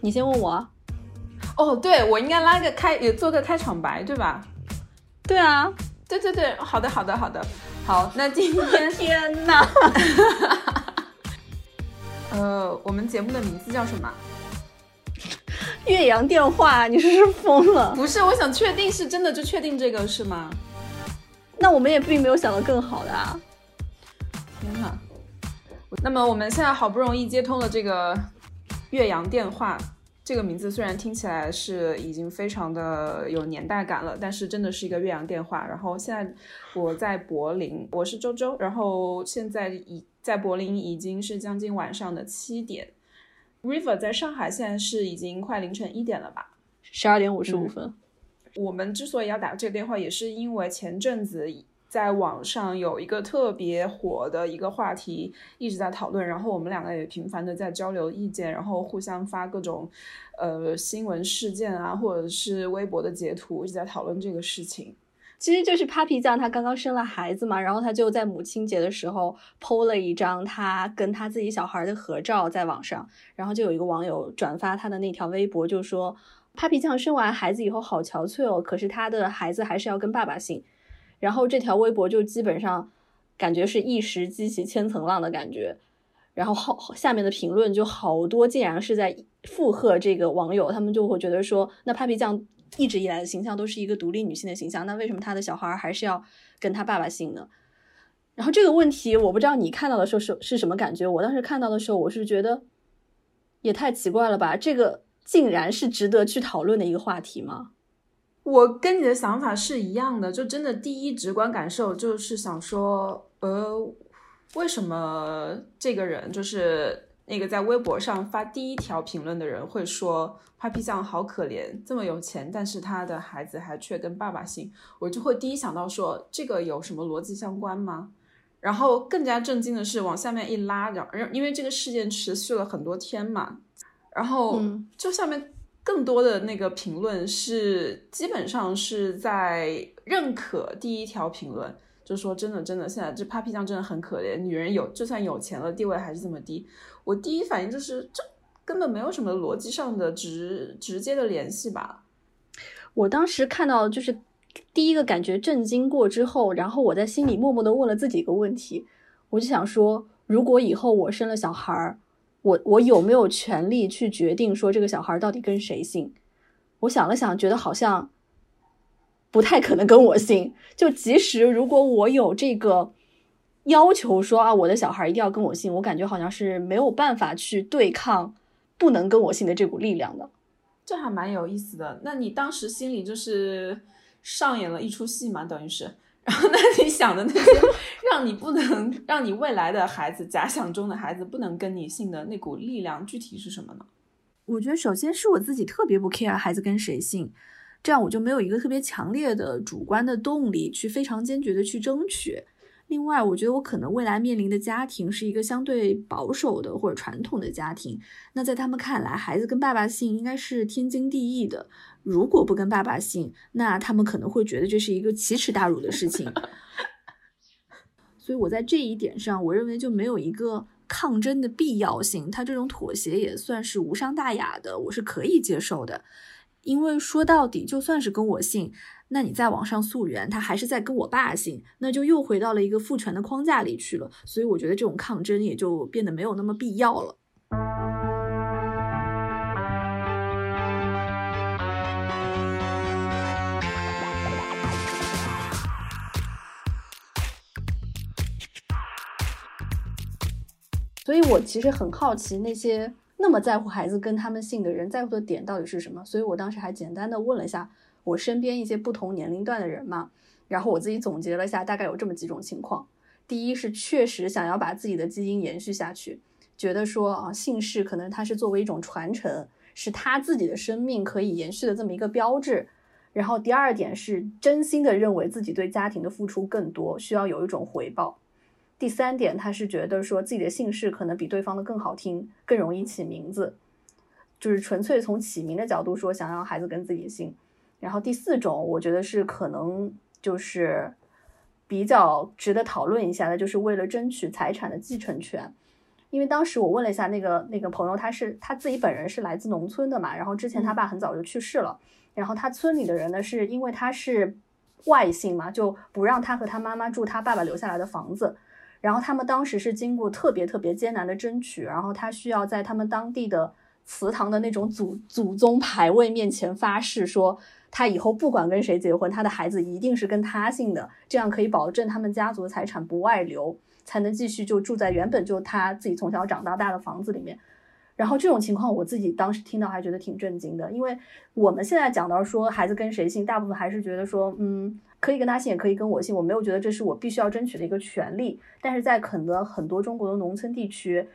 你先问我。哦，对，我应该拉个做个开场白，对吧？对啊，对对对，好的，那今天天哪！我们节目的名字叫什么？岳阳电话，你是不是疯了？不是，我想确定是真的，就确定这个是吗？那我们也并没有想到更好的啊！天哪！那么我们现在好不容易接通了这个岳阳电话。这个名字虽然听起来是已经非常的有年代感了，但是真的是一个岳阳电话。然后现在我在柏林，我是周周，然后现在在柏林已经是将近晚上的7点。River 在上海现在是已经快凌晨1点了吧，12:55。我们之所以要打这个电话，也是因为前阵子在网上有一个特别火的一个话题一直在讨论，然后我们两个也频繁的在交流意见，然后互相发各种新闻事件啊，或者是微博的截图，一直在讨论这个事情。其实就是 Papi 酱她刚刚生了孩子嘛，然后她就在母亲节的时候 po 了一张她跟她自己小孩的合照在网上，然后就有一个网友转发她的那条微博，就说 Papi 酱生完孩子以后好憔悴哦，可是她的孩子还是要跟爸爸姓。然后这条微博就基本上感觉是一石激起千层浪的感觉，然后下面的评论就好多竟然是在附和这个网友，他们就会觉得说，那 Papi 酱一直以来的形象都是一个独立女性的形象，那为什么她的小孩还是要跟她爸爸姓呢？然后这个问题我不知道你看到的时候是什么感觉，我当时看到的时候我是觉得也太奇怪了吧，这个竟然是值得去讨论的一个话题吗？我跟你的想法是一样的，就真的第一直观感受就是想说，为什么这个人就是那个在微博上发第一条评论的人会说 Papi 酱好可怜，这么有钱，但是他的孩子还却跟爸爸姓，我就会第一想到说这个有什么逻辑相关吗？然后更加震惊的是往下面一拉，因为这个事件持续了很多天嘛，然后就下面更多的那个评论是基本上是在认可第一条评论，就说真的现在这 Papi 酱真的很可怜，女人就算有钱了地位还是这么低。我第一反应就是这根本没有什么逻辑上的直接的联系吧。我当时看到就是第一个感觉震惊过之后，然后我在心里默默的问了自己一个问题，我就想说如果以后我生了小孩，我有没有权利去决定说这个小孩到底跟谁姓？我想了想，觉得好像不太可能跟我姓。就即使如果我有这个要求说啊，我的小孩一定要跟我姓，我感觉好像是没有办法去对抗不能跟我姓的这股力量的。这还蛮有意思的。那你当时心里就是上演了一出戏嘛，等于是。然后那你想的那些让你未来的孩子，假想中的孩子不能跟你姓的那股力量具体是什么呢？我觉得首先是我自己特别不 care 孩子跟谁姓，这样我就没有一个特别强烈的主观的动力去非常坚决的去争取。另外我觉得我可能未来面临的家庭是一个相对保守的或者传统的家庭，那在他们看来孩子跟爸爸姓应该是天经地义的，如果不跟爸爸姓，那他们可能会觉得这是一个奇耻大辱的事情。所以我在这一点上我认为就没有一个抗争的必要性，他这种妥协也算是无伤大雅的，我是可以接受的。因为说到底就算是跟我姓，那你在网上溯源他还是在跟我爸姓，那就又回到了一个父权的框架里去了，所以我觉得这种抗争也就变得没有那么必要了。所以我其实很好奇那些那么在乎孩子跟他们姓的人在乎的点到底是什么，所以我当时还简单的问了一下我身边一些不同年龄段的人嘛，然后我自己总结了一下，大概有这么几种情况。第一是确实想要把自己的基因延续下去，觉得说姓氏可能它是作为一种传承，是他自己的生命可以延续的这么一个标志。然后第二点是真心的认为自己对家庭的付出更多，需要有一种回报。第三点，他是觉得说自己的姓氏可能比对方的更好听，更容易起名字，就是纯粹从起名的角度说，想让孩子跟自己姓。然后第四种，我觉得是可能就是比较值得讨论一下的，就是为了争取财产的继承权。因为当时我问了一下那个朋友，他自己本人是来自农村的嘛，然后之前他爸很早就去世了，然后他村里的人呢，是因为他是外姓嘛，就不让他和他妈妈住他爸爸留下来的房子。然后他们当时是经过特别特别艰难的争取，然后他需要在他们当地的祠堂的那种祖宗牌位面前发誓说，他以后不管跟谁结婚，他的孩子一定是跟他姓的，这样可以保证他们家族的财产不外流，才能继续就住在原本就他自己从小长到大的房子里面。然后这种情况我自己当时听到还觉得挺震惊的，因为我们现在讲到说孩子跟谁姓，大部分还是觉得说可以跟他姓也可以跟我姓，我没有觉得这是我必须要争取的一个权利。但是在很多中国的农村地区，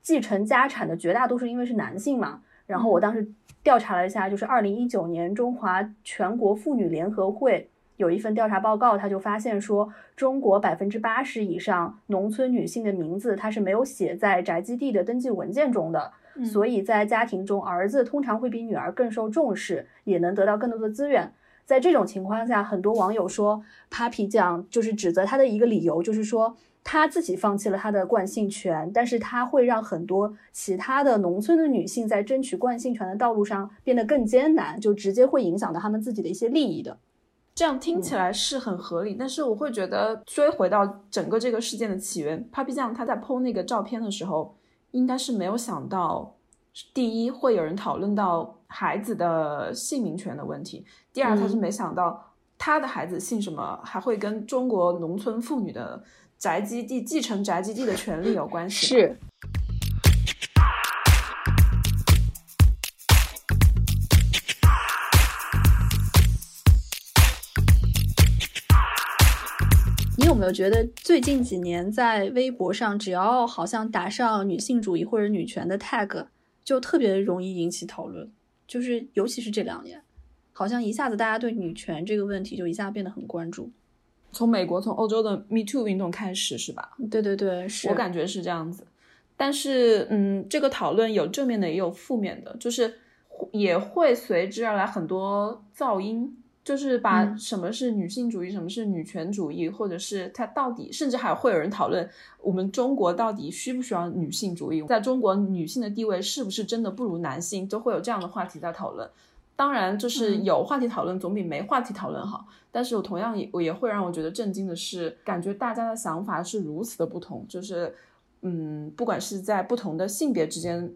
继承家产的绝大多数因为是男性嘛，然后我当时调查了一下，就是2019年中华全国妇女联合会有一份调查报告，他就发现说，中国80%以上农村女性的名字，它是没有写在宅基地的登记文件中的，所以在家庭中，儿子通常会比女儿更受重视，也能得到更多的资源。在这种情况下，很多网友说 Papi 酱就是指责他的一个理由，就是说他自己放弃了他的惯性权，但是他会让很多其他的农村的女性在争取惯性权的道路上变得更艰难，就直接会影响到他们自己的一些利益的。这样听起来是很合理，但是我会觉得追回到整个这个事件的起源， Papi 酱他在 po 那个照片的时候，应该是没有想到，第一会有人讨论到孩子的姓名权的问题，第二他是没想到他的孩子姓什么还会跟中国农村妇女的宅基地继承宅基地的权利有关系。是。你有没有觉得最近几年在微博上，只要好像打上女性主义或者女权的 tag， 就特别容易引起讨论？就是尤其是这2年，好像一下子大家对女权这个问题就一下变得很关注。从美国从欧洲的 MeToo 运动开始是吧？对对对，是，我感觉是这样子。但是这个讨论有正面的也有负面的，就是也会随之而来很多噪音，就是把什么是女性主义什么是女权主义，或者是它到底，甚至还会有人讨论我们中国到底需不需要女性主义，在中国女性的地位是不是真的不如男性，都会有这样的话题在讨论。当然就是有话题讨论总比没话题讨论好，但是我同样也会让我觉得震惊的是，感觉大家的想法是如此的不同，就是不管是在不同的性别之间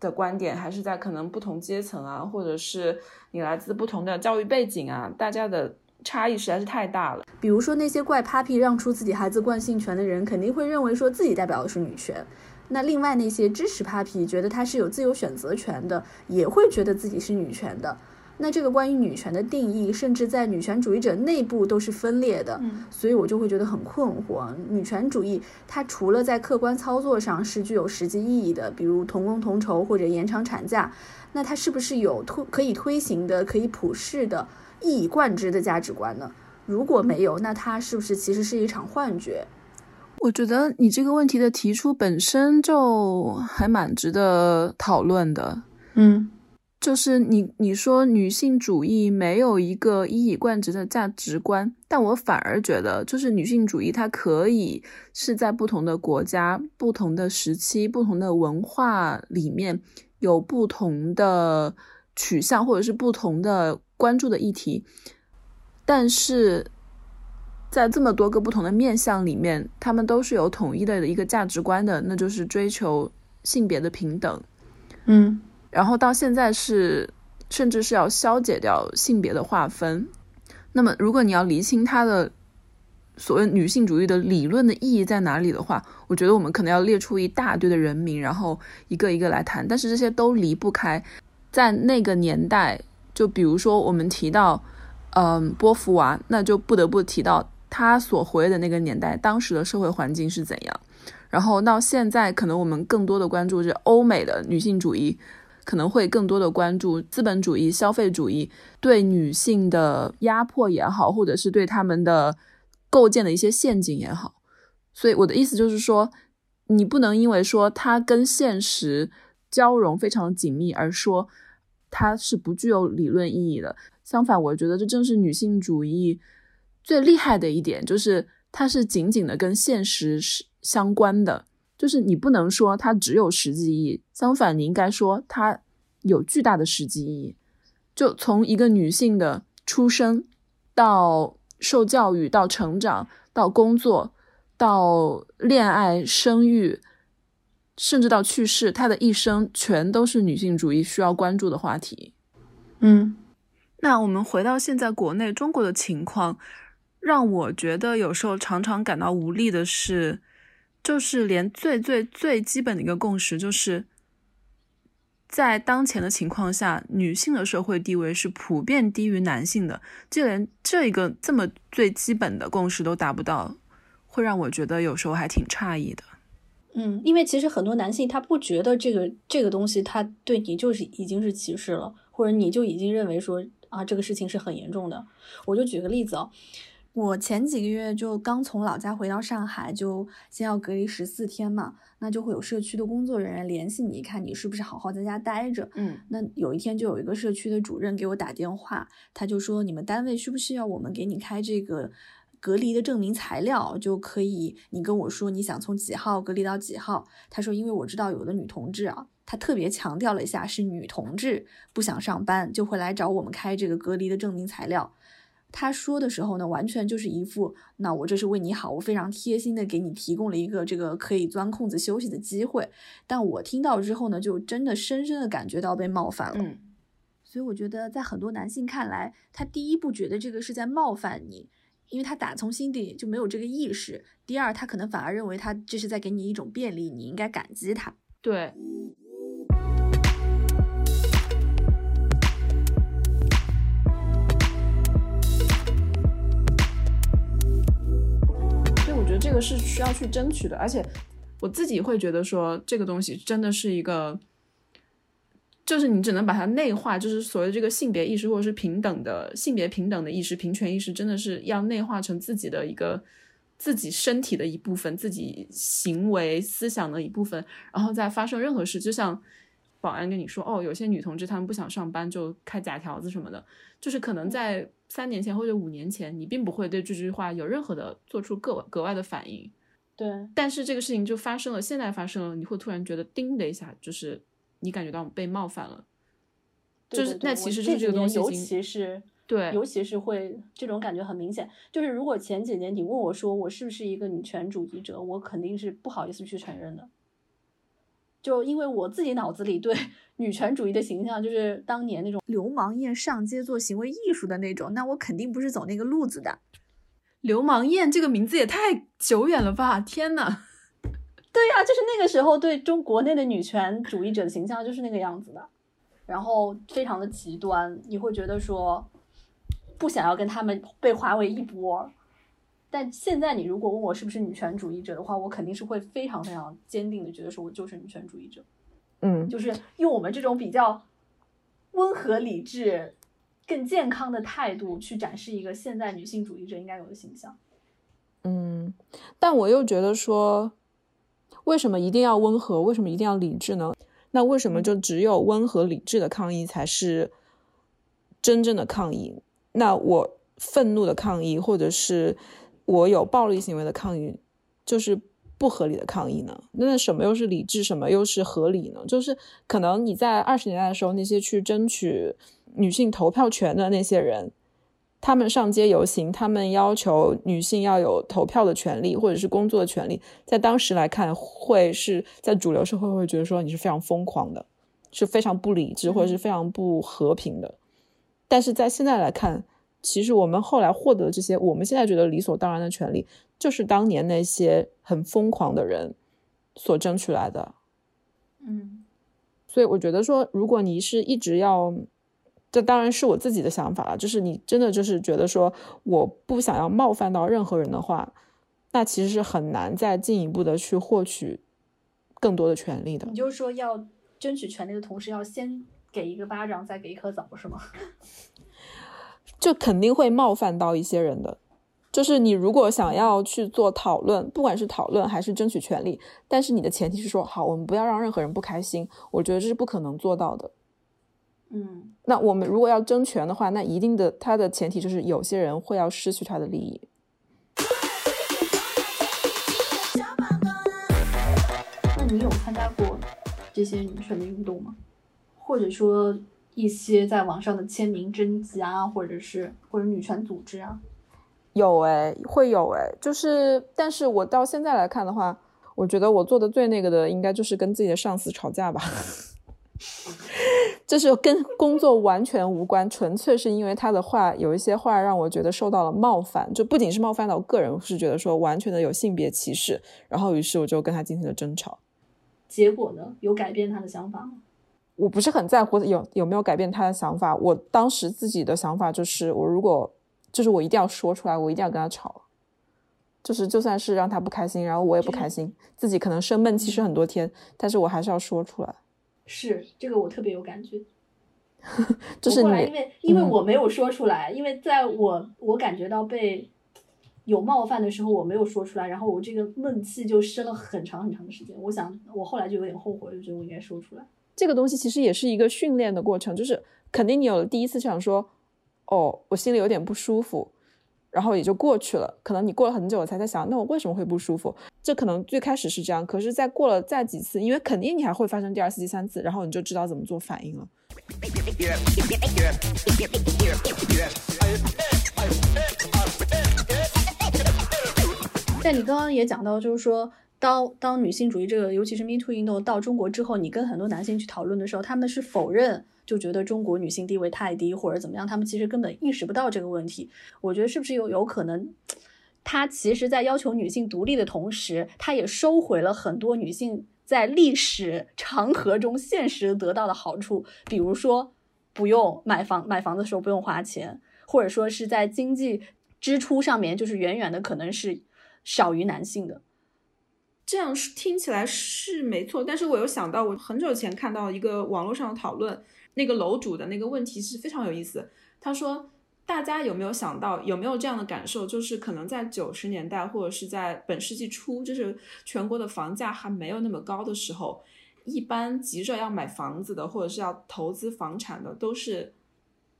的观点，还是在可能不同阶层啊，或者是你来自不同的教育背景啊，大家的差异实在是太大了。比如说那些怪 Papi 让出自己孩子惯性权的人，肯定会认为说自己代表的是女权，那另外那些支持 Papi 觉得她是有自由选择权的，也会觉得自己是女权的。那这个关于女权的定义，甚至在女权主义者内部都是分裂的，所以我就会觉得很困惑。女权主义它除了在客观操作上是具有实际意义的，比如同工同酬或者延长产假，那它是不是有可以推行的、可以普世的、一以贯之的价值观呢？如果没有，那它是不是其实是一场幻觉？我觉得你这个问题的提出本身就还蛮值得讨论的。就是你说女性主义没有一个一以贯之的价值观，但我反而觉得就是女性主义它可以是在不同的国家、不同的时期、不同的文化里面有不同的取向，或者是不同的关注的议题，但是在这么多个不同的面向里面，他们都是有统一的一个价值观的，那就是追求性别的平等。然后到现在是甚至是要消解掉性别的划分。那么如果你要厘清它的所谓女性主义的理论的意义在哪里的话，我觉得我们可能要列出一大堆的人名，然后一个一个来谈，但是这些都离不开在那个年代。就比如说我们提到波伏娃，那就不得不提到他所活跃的那个年代，当时的社会环境是怎样。然后到现在可能我们更多的关注是欧美的女性主义，可能会更多的关注资本主义、消费主义对女性的压迫也好，或者是对他们的构建的一些陷阱也好。所以我的意思就是说，你不能因为说它跟现实交融非常紧密而说它是不具有理论意义的。相反，我觉得这正是女性主义最厉害的一点，就是它是紧紧的跟现实相关的，就是你不能说它只有实际意义，相反你应该说它有巨大的实际意义。就从一个女性的出生到受教育到成长到工作到恋爱生育甚至到去世，她的一生全都是女性主义需要关注的话题。嗯，那我们回到现在国内中国的情况，让我觉得有时候常常感到无力的是，就是连最最最基本的一个共识，就是在当前的情况下，女性的社会地位是普遍低于男性的，就连这个这么最基本的共识都达不到，会让我觉得有时候还挺诧异的。嗯，因为其实很多男性他不觉得这个东西他对你就是已经是歧视了，或者你就已经认为说啊这个事情是很严重的。我就举个例子哦，我前几个月就刚从老家回到上海，就先要隔离14天嘛，那就会有社区的工作人员联系你，看你是不是好好在家待着。嗯，那有一天就有一个社区的主任给我打电话，他就说你们单位需不需要我们给你开这个隔离的证明材料，就可以你跟我说你想从几号隔离到几号。他说因为我知道有的女同志啊，他特别强调了一下是女同志不想上班就会来找我们开这个隔离的证明材料。他说的时候呢，完全就是一副那我这是为你好，我非常贴心的给你提供了一个这个可以钻空子休息的机会。但我听到之后呢，就真的深深的感觉到被冒犯了。嗯，所以我觉得在很多男性看来，他第一不觉得这个是在冒犯你，因为他打从心底就没有这个意识。第二，他可能反而认为他这是在给你一种便利，你应该感激他。对。所以我觉得这个是需要去争取的，而且我自己会觉得说这个东西真的是一个，就是你只能把它内化，就是所谓这个性别意识或者是平等的性别平等的意识、平权意识，真的是要内化成自己的一个自己身体的一部分，自己行为思想的一部分。然后再发生任何事，就像保安跟你说哦，有些女同志她们不想上班就开假条子什么的，就是可能在3年前或者5年前你并不会对这句话有任何的做出格外的反应。对，但是这个事情就发生了，现在发生了，你会突然觉得叮的一下，就是你感觉到被冒犯了。对对对，就是那其实就是这个东西，尤其是会这种感觉很明显。就是如果前几年你问我说我是不是一个女权主义者，我肯定是不好意思去承认的，就因为我自己脑子里对女权主义的形象就是当年那种流氓艳上街做行为艺术的那种，那我肯定不是走那个路子的。流氓艳这个名字也太久远了吧，天哪。对呀，就是那个时候对中国内的女权主义者的形象就是那个样子的，然后非常的极端，你会觉得说不想要跟他们被划为一波。但现在你如果问我是不是女权主义者的话，我肯定是会非常非常坚定的觉得说我就是女权主义者。嗯，就是用我们这种比较温和理智更健康的态度去展示一个现在女性主义者应该有的形象。嗯，但我又觉得说为什么一定要温和，为什么一定要理智呢？那为什么就只有温和理智的抗议才是真正的抗议？那我愤怒的抗议，或者是我有暴力行为的抗议，就是不合理的抗议呢？那什么又是理智，什么又是合理呢？就是可能你在20年代的时候，那些去争取女性投票权的那些人，他们上街游行，他们要求女性要有投票的权利或者是工作的权利，在当时来看会是在主流社会会觉得说你是非常疯狂的，是非常不理智或者是非常不和平的。但是在现在来看，其实我们后来获得这些我们现在觉得理所当然的权利，就是当年那些很疯狂的人所争取来的。嗯，所以我觉得说如果你是一直要，这当然是我自己的想法了，就是你真的就是觉得说我不想要冒犯到任何人的话，那其实是很难再进一步的去获取更多的权利的。你就是说要争取权利的同时要先给一个巴掌再给一颗枣是吗？就肯定会冒犯到一些人的，就是你如果想要去做讨论，不管是讨论还是争取权利，但是你的前提是说，好，我们不要让任何人不开心，我觉得这是不可能做到的。嗯，那我们如果要争权的话，那一定的，它的前提就是有些人会要失去他的利益。那你有参加过这些女权的运动吗？或者说一些在网上的签名征集啊，或者女权组织啊？有哎，会有哎，就是但是我到现在来看的话，我觉得我做的最那个的应该就是跟自己的上司吵架吧。这是跟工作完全无关，纯粹是因为他的话，有一些话让我觉得受到了冒犯，就不仅是冒犯到我个人，我是觉得说完全的有性别歧视，然后于是我就跟他进行了争吵。结果呢，有改变他的想法吗？我不是很在乎有没有改变他的想法，我当时自己的想法就是我如果就是我一定要说出来，我一定要跟他吵，就是就算是让他不开心，然后我也不开心，自己可能生闷气是很多天，但是我还是要说出来。是，这个我特别有感觉。就是你因为我没有说出来，因为在我感觉到被有冒犯的时候，我没有说出来，然后我这个闷气就生了很长很长的时间。我想我后来就有点后悔，就觉得我应该说出来。这个东西其实也是一个训练的过程，就是肯定你有了第一次想说，哦，我心里有点不舒服，然后也就过去了。可能你过了很久才在想，那我为什么会不舒服？这可能最开始是这样，可是再过了再几次，因为肯定你还会发生第二次、第三次，然后你就知道怎么做反应了。但你刚刚也讲到，就是说当女性主义这个，尤其是 MeToo 运动到中国之后，你跟很多男性去讨论的时候，他们是否认，就觉得中国女性地位太低或者怎么样，他们其实根本意识不到这个问题。我觉得是不是有可能，他其实在要求女性独立的同时，他也收回了很多女性在历史长河中现实得到的好处，比如说不用买房的时候不用花钱，或者说是在经济支出上面就是远远的可能是少于男性的。这样听起来是没错，但是我有想到我很久前看到一个网络上的讨论，那个楼主的那个问题是非常有意思。他说大家有没有想到，有没有这样的感受，就是可能在90年代或者是在本世纪初，就是全国的房价还没有那么高的时候，一般急着要买房子的或者是要投资房产的都是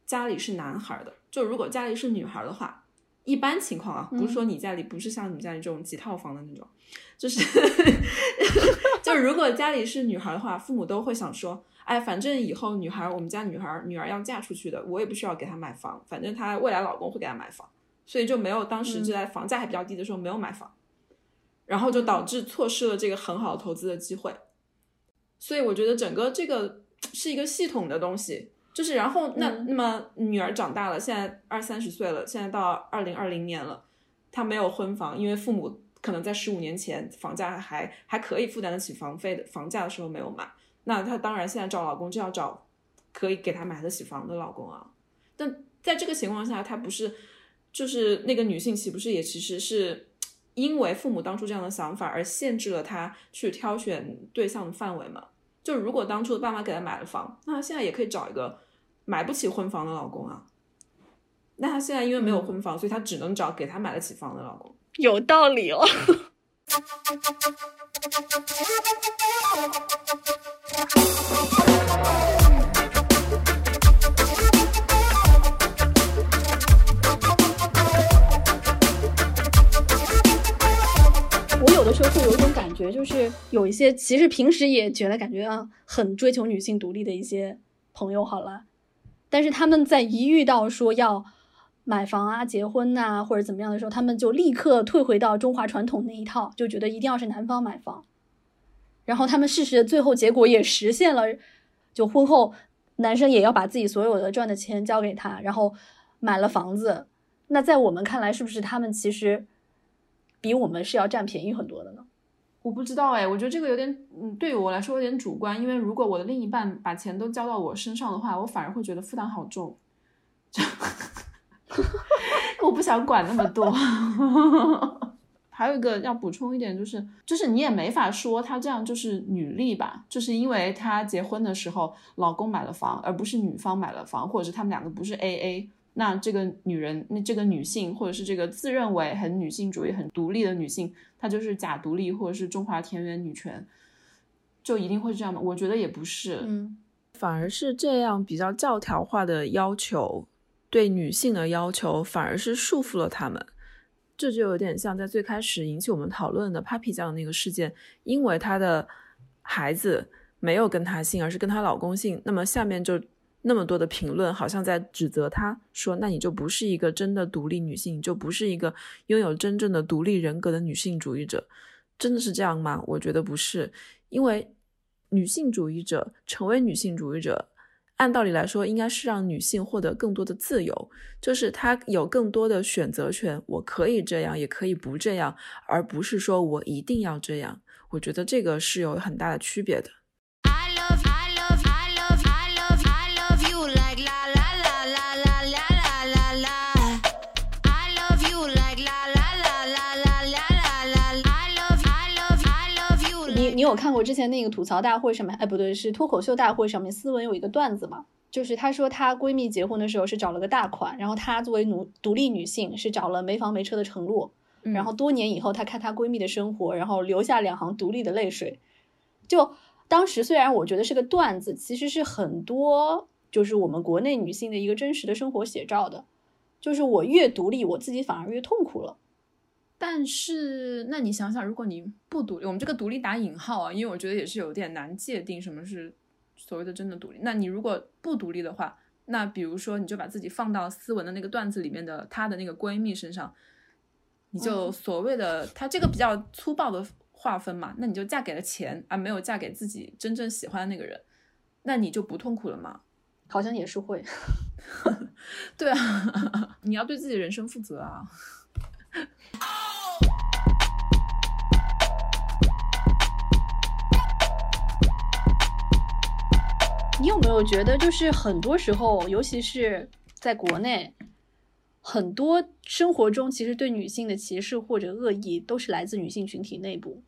家里是男孩的，就如果家里是女孩的话，一般情况啊，不是说你家里不是像你家里这种几套房的那种，就是就如果家里是女孩的话，父母都会想说，哎，反正以后女孩，我们家女儿要嫁出去的，我也不需要给她买房，反正她未来老公会给她买房，所以就没有，当时就在房价还比较低的时候没有买房，然后就导致错失了这个很好的投资的机会。所以我觉得整个这个是一个系统的东西，就是然后那么女儿长大了，现在20-30岁了，现在到2020年了，她没有婚房，因为父母可能在15年前房价还可以负担得起房价的时候没有买，那她当然现在找老公就要找可以给她买得起房的老公啊。但在这个情况下，她不是就是那个女性岂不是也其实是因为父母当初这样的想法而限制了她去挑选对象的范围嘛？就如果当初爸妈给她买了房，那她现在也可以找一个买不起婚房的老公啊，那她现在因为没有婚房，所以她只能找给她买得起房的老公。有道理哦。我有的时候会有一种感觉，就是有一些其实平时也觉得感觉很追求女性独立的一些朋友好了，但是他们在一遇到说要买房啊、结婚啊或者怎么样的时候，他们就立刻退回到中华传统那一套，就觉得一定要是男方买房。然后他们事实最后结果也实现了，就婚后男生也要把自己所有的赚的钱交给他，然后买了房子。那在我们看来，是不是他们其实比我们是要占便宜很多的呢？我不知道哎，我觉得这个有点，对于我来说有点主观，因为如果我的另一半把钱都交到我身上的话，我反而会觉得负担好重。我不想管那么多。还有一个要补充一点，就是你也没法说她这样就是女力吧，就是因为她结婚的时候老公买了房而不是女方买了房，或者是他们两个不是 AA，那这个女人，那这个女性，或者是这个自认为很女性主义、很独立的女性，她就是假独立，或者是中华田园女权，就一定会这样吗？我觉得也不是，反而是这样比较教条化的要求，对女性的要求，反而是束缚了她们。这就有点像在最开始引起我们讨论的 Papi 酱那个事件，因为她的孩子没有跟她姓，而是跟她老公姓，那么下面就那么多的评论好像在指责她，说那你就不是一个真的独立女性，你就不是一个拥有真正的独立人格的女性主义者。真的是这样吗？我觉得不是。因为女性主义者成为女性主义者，按道理来说应该是让女性获得更多的自由，就是她有更多的选择权，我可以这样也可以不这样，而不是说我一定要这样。我觉得这个是有很大的区别的。你有看过之前那个吐槽大会上面，哎，不对，是脱口秀大会上面，思文有一个段子嘛，就是她说她闺蜜结婚的时候是找了个大款，然后她作为独立女性是找了没房没车的程璐，然后多年以后她看她闺蜜的生活，然后留下两行独立的泪水。就当时虽然我觉得是个段子，其实是很多就是我们国内女性的一个真实的生活写照的，就是我越独立我自己反而越痛苦了。但是那你想想，如果你不独立，我们这个独立打引号啊，因为我觉得也是有点难界定什么是所谓的真的独立。那你如果不独立的话，那比如说你就把自己放到思文的那个段子里面的她的那个闺蜜身上，你就所谓的她这个比较粗暴的划分嘛，那你就嫁给了钱而没有嫁给自己真正喜欢的那个人，那你就不痛苦了吗？好像也是会对啊你要对自己人生负责啊。你有没有觉得就是很多时候，尤其是在国内，很多生活中其实对女性的歧视或者恶意都是来自女性群体内部？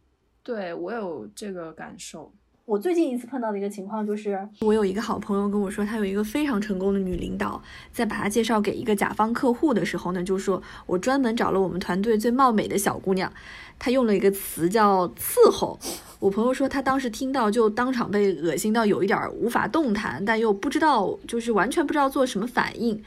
对，我有这个感受。我最近一次碰到的一个情况就是，我有一个好朋友跟我说，她有一个非常成功的女领导，在把她介绍给一个甲方客户的时候呢，就说我专门找了我们团队最貌美的小姑娘，她用了一个词叫伺候。我朋友说她当时听到就当场被恶心到有一点无法动弹，但又不知道，就是完全不知道做什么反应。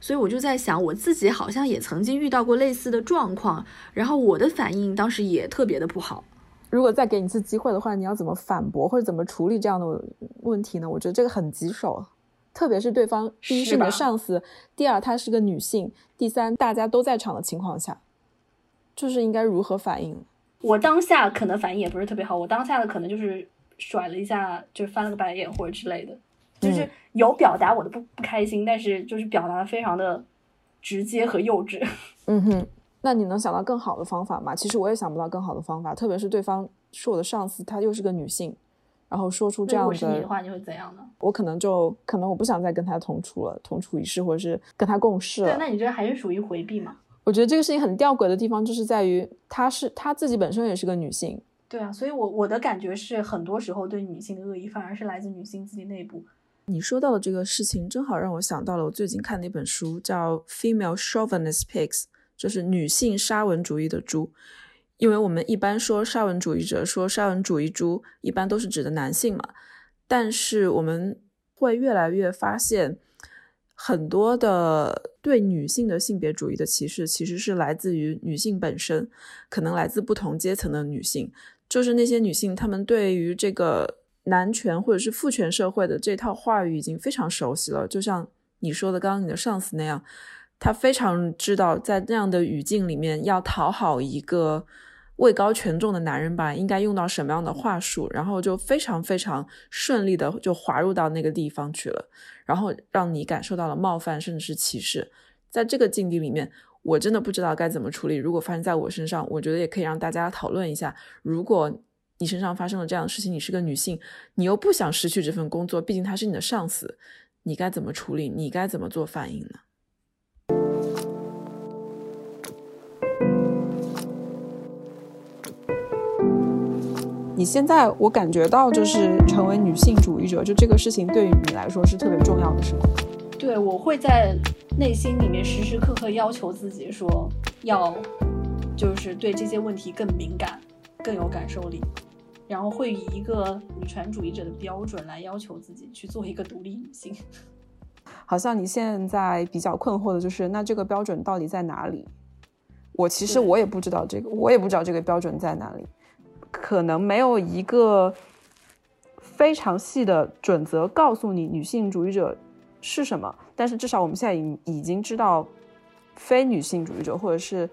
所以我就在想，我自己好像也曾经遇到过类似的状况，然后我的反应当时也特别的不好。如果再给你一次机会的话，你要怎么反驳或者怎么处理这样的问题呢？我觉得这个很棘手，特别是对方第一是你的上司，第二她是个女性，第三大家都在场的情况下，就是应该如何反应。我当下可能反应也不是特别好，我当下的可能就是甩了一下，就是翻了个白眼或者之类的，就是有表达我的不开心，但是就是表达的非常的直接和幼稚。嗯哼，那你能想到更好的方法吗？其实我也想不到更好的方法，特别是对方是我的上司，她又是个女性，然后说出这样的。如果是你的话，你会怎样呢？我可能我不想再跟她同处了，同处一室，或者是跟她共事了。对，那你这还是属于回避吗？我觉得这个事情很吊诡的地方就是在于，她自己本身也是个女性。对啊，所以我的感觉是，很多时候对女性的恶意反而是来自女性自己内部。你说到的这个事情，正好让我想到了我最近看的一本书，叫《Female Chauvinist Pigs》。就是女性沙文主义的猪，因为我们一般说沙文主义者，说沙文主义猪，一般都是指的男性嘛。但是我们会越来越发现，很多的对女性的性别主义的歧视，其实是来自于女性本身，可能来自不同阶层的女性，就是那些女性，她们对于这个男权或者是父权社会的这套话语已经非常熟悉了，就像你说的刚刚你的上司那样。他非常知道在那样的语境里面要讨好一个位高权重的男人吧，应该用到什么样的话术，然后就非常非常顺利的就滑入到那个地方去了，然后让你感受到了冒犯甚至是歧视。在这个境地里面，我真的不知道该怎么处理。如果发生在我身上，我觉得也可以让大家讨论一下，如果你身上发生了这样的事情，你是个女性，你又不想失去这份工作，毕竟他是你的上司，你该怎么处理，你该怎么做反应呢？你现在我感觉到就是成为女性主义者，就这个事情对于你来说是特别重要的事吗？对，我会在内心里面时时刻刻要求自己说要就是对这些问题更敏感，更有感受力，然后会以一个女权主义者的标准来要求自己去做一个独立女性。好像你现在比较困惑的就是那这个标准到底在哪里，我也不知道这个标准在哪里，可能没有一个非常细的准则告诉你女性主义者是什么，但是至少我们现在已经知道非女性主义者或者是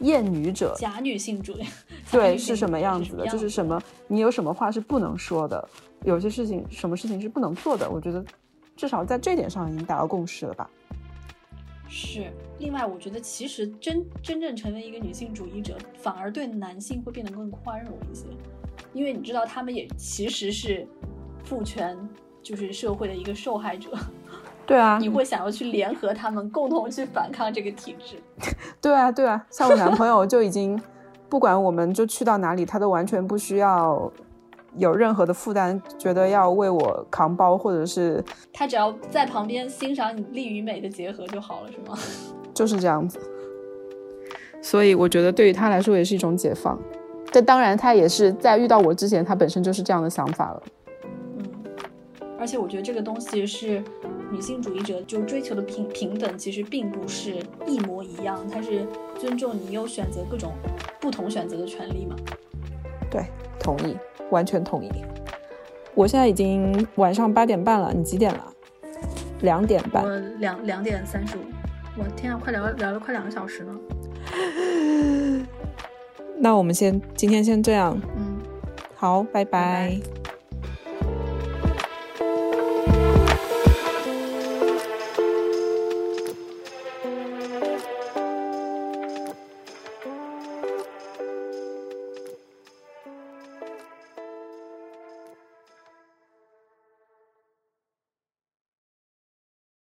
厌女者假女性主义对是什么样子的，就是什么你有什么话是不能说的，有些事情什么事情是不能做的，我觉得至少在这点上已经达到共识了吧。是，另外我觉得其实真正成为一个女性主义者反而对男性会变得更宽容一些，因为你知道他们也其实是父权就是社会的一个受害者。对啊，你会想要去联合他们共同去反抗这个体制。对啊对啊，像我男朋友就已经不管我们就去到哪里他都完全不需要有任何的负担，觉得要为我扛包，或者是他只要在旁边欣赏你力与美的结合就好了，是吗？就是这样子，所以我觉得对于他来说也是一种解放，但当然他也是在遇到我之前他本身就是这样的想法了。而且我觉得这个东西是女性主义者就追求的 平等其实并不是一模一样，它是尊重你有选择各种不同选择的权利嘛。对，同意，完全同意。我现在已经晚上8:30了，你几点了？2:30。我2:35。我天啊，聊了快2个小时了。那我们今天先这样。好，拜拜。